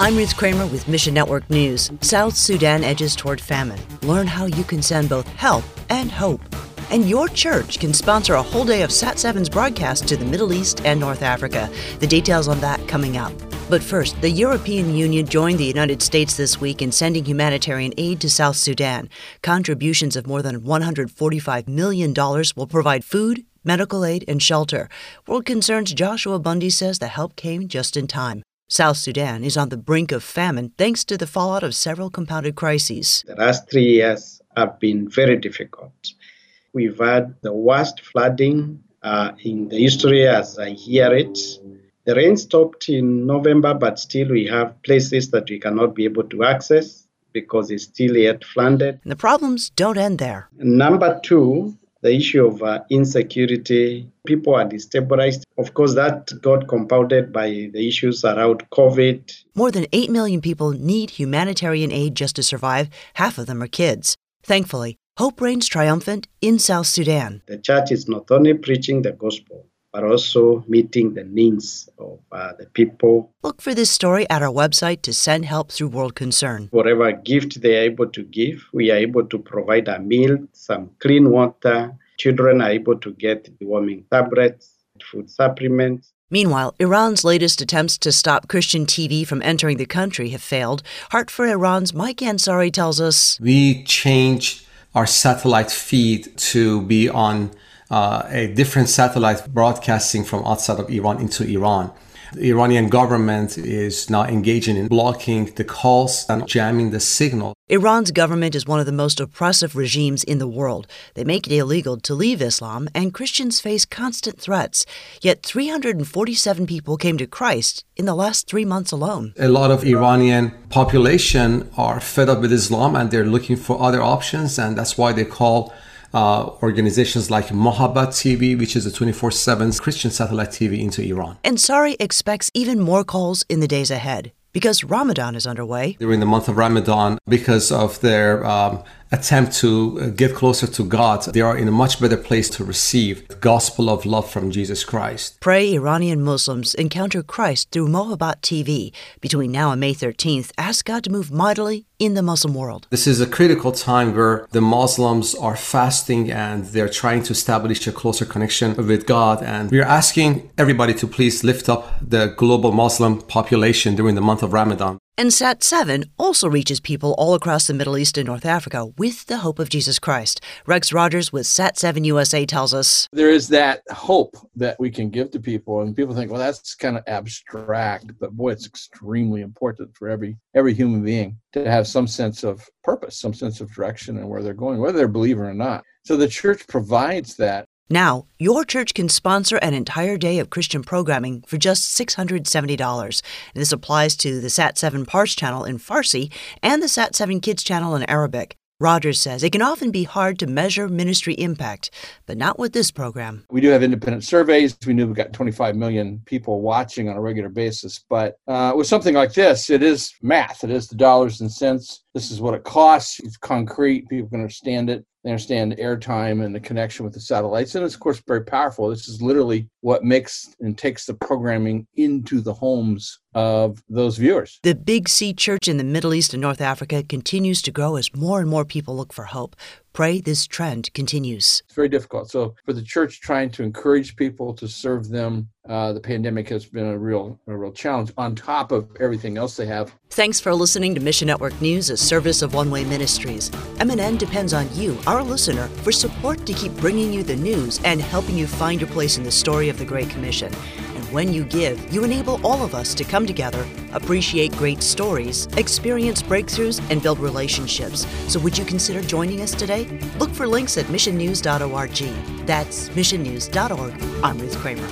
I'm Ruth Kramer with Mission Network News. South Sudan edges toward famine. Learn how you can send both help and hope. And your church can sponsor a whole day of SAT-7's broadcast to the Middle East and North Africa. The details on that coming up. But first, the European Union joined the United States this week in sending humanitarian aid to South Sudan. Contributions of more than $145 million will provide food, medical aid, and shelter. World Concerns' Joshua Bundy says the help came just in time. South Sudan is on the brink of famine thanks to the fallout of several compounded crises. The last 3 years have been very difficult. We've had the worst flooding in the history as I hear it. The rain stopped in November, but still we have places that we cannot be able to access because it's still yet flooded. And the problems don't end there. Number two, the issue of insecurity. People are destabilized. Of course, that got compounded by the issues around COVID. More than 8 million people need humanitarian aid just to survive. Half of them are kids. Thankfully, hope reigns triumphant in South Sudan. The church is not only preaching the gospel, but also meeting the needs of the people. Look for this story at our website to send help through World Concern. Whatever gift they are able to give, we are able to provide a meal, some clean water. Children are able to get warming tablets, food supplements. Meanwhile, Iran's latest attempts to stop Christian TV from entering the country have failed. Heart4Iran's Mike Ansari tells us, "We changed our satellite feed to be on a different satellite broadcasting from outside of Iran into Iran. The Iranian government is now engaging in blocking the calls and jamming the signal." Iran's government is one of the most oppressive regimes in the world. They make it illegal to leave Islam, and Christians face constant threats. Yet 347 people came to Christ in the last 3 months alone. A lot of Iranian population are fed up with Islam, and they're looking for other options, and that's why they call organizations like Mohabat TV, which is a 24/7 Christian satellite TV, into Iran. Ansari expects even more calls in the days ahead because Ramadan is underway. During the month of Ramadan, because of their attempt to get closer to God, they are in a much better place to receive the gospel of love from Jesus Christ. Pray Iranian Muslims encounter Christ through Mohabat TV. Between now and May 13th, ask God to move mightily in the Muslim world. This is a critical time where the Muslims are fasting and they're trying to establish a closer connection with God. And we are asking everybody to please lift up the global Muslim population during the month of Ramadan. And SAT-7 also reaches people all across the Middle East and North Africa with the hope of Jesus Christ. Rex Rogers with SAT-7 USA tells us, "There is that hope that we can give to people, and people think, well, that's kind of abstract, but boy, it's extremely important for every human being to have some sense of purpose, some sense of direction and where they're going, whether they're a believer or not. So the church provides that." Now, your church can sponsor an entire day of Christian programming for just $670. And this applies to the SAT-7 Pars channel in Farsi and the SAT-7 Kids channel in Arabic. Rogers says it can often be hard to measure ministry impact, but not with this program. "We do have independent surveys. We knew we've got 25 million people watching on a regular basis. But with something like this, it is math. It is the dollars and cents. This is what it costs. It's concrete. People can understand it. They understand airtime and the connection with the satellites. And it's, of course, very powerful. This is literally what makes and takes the programming into the homes of those viewers." The Big C Church in the Middle East and North Africa continues to grow as more and more people look for hope. Pray this trend continues. "It's very difficult. So for the church, trying to encourage people to serve them, the pandemic has been a real challenge on top of everything else they have." Thanks for listening to Mission Network News, a service of One Way Ministries. MNN depends on you, our listener, for support to keep bringing you the news and helping you find your place in the story of the Great Commission. When you give, you enable all of us to come together, appreciate great stories, experience breakthroughs, and build relationships. So would you consider joining us today? Look for links at missionnews.org. That's missionnews.org. I'm Ruth Kramer.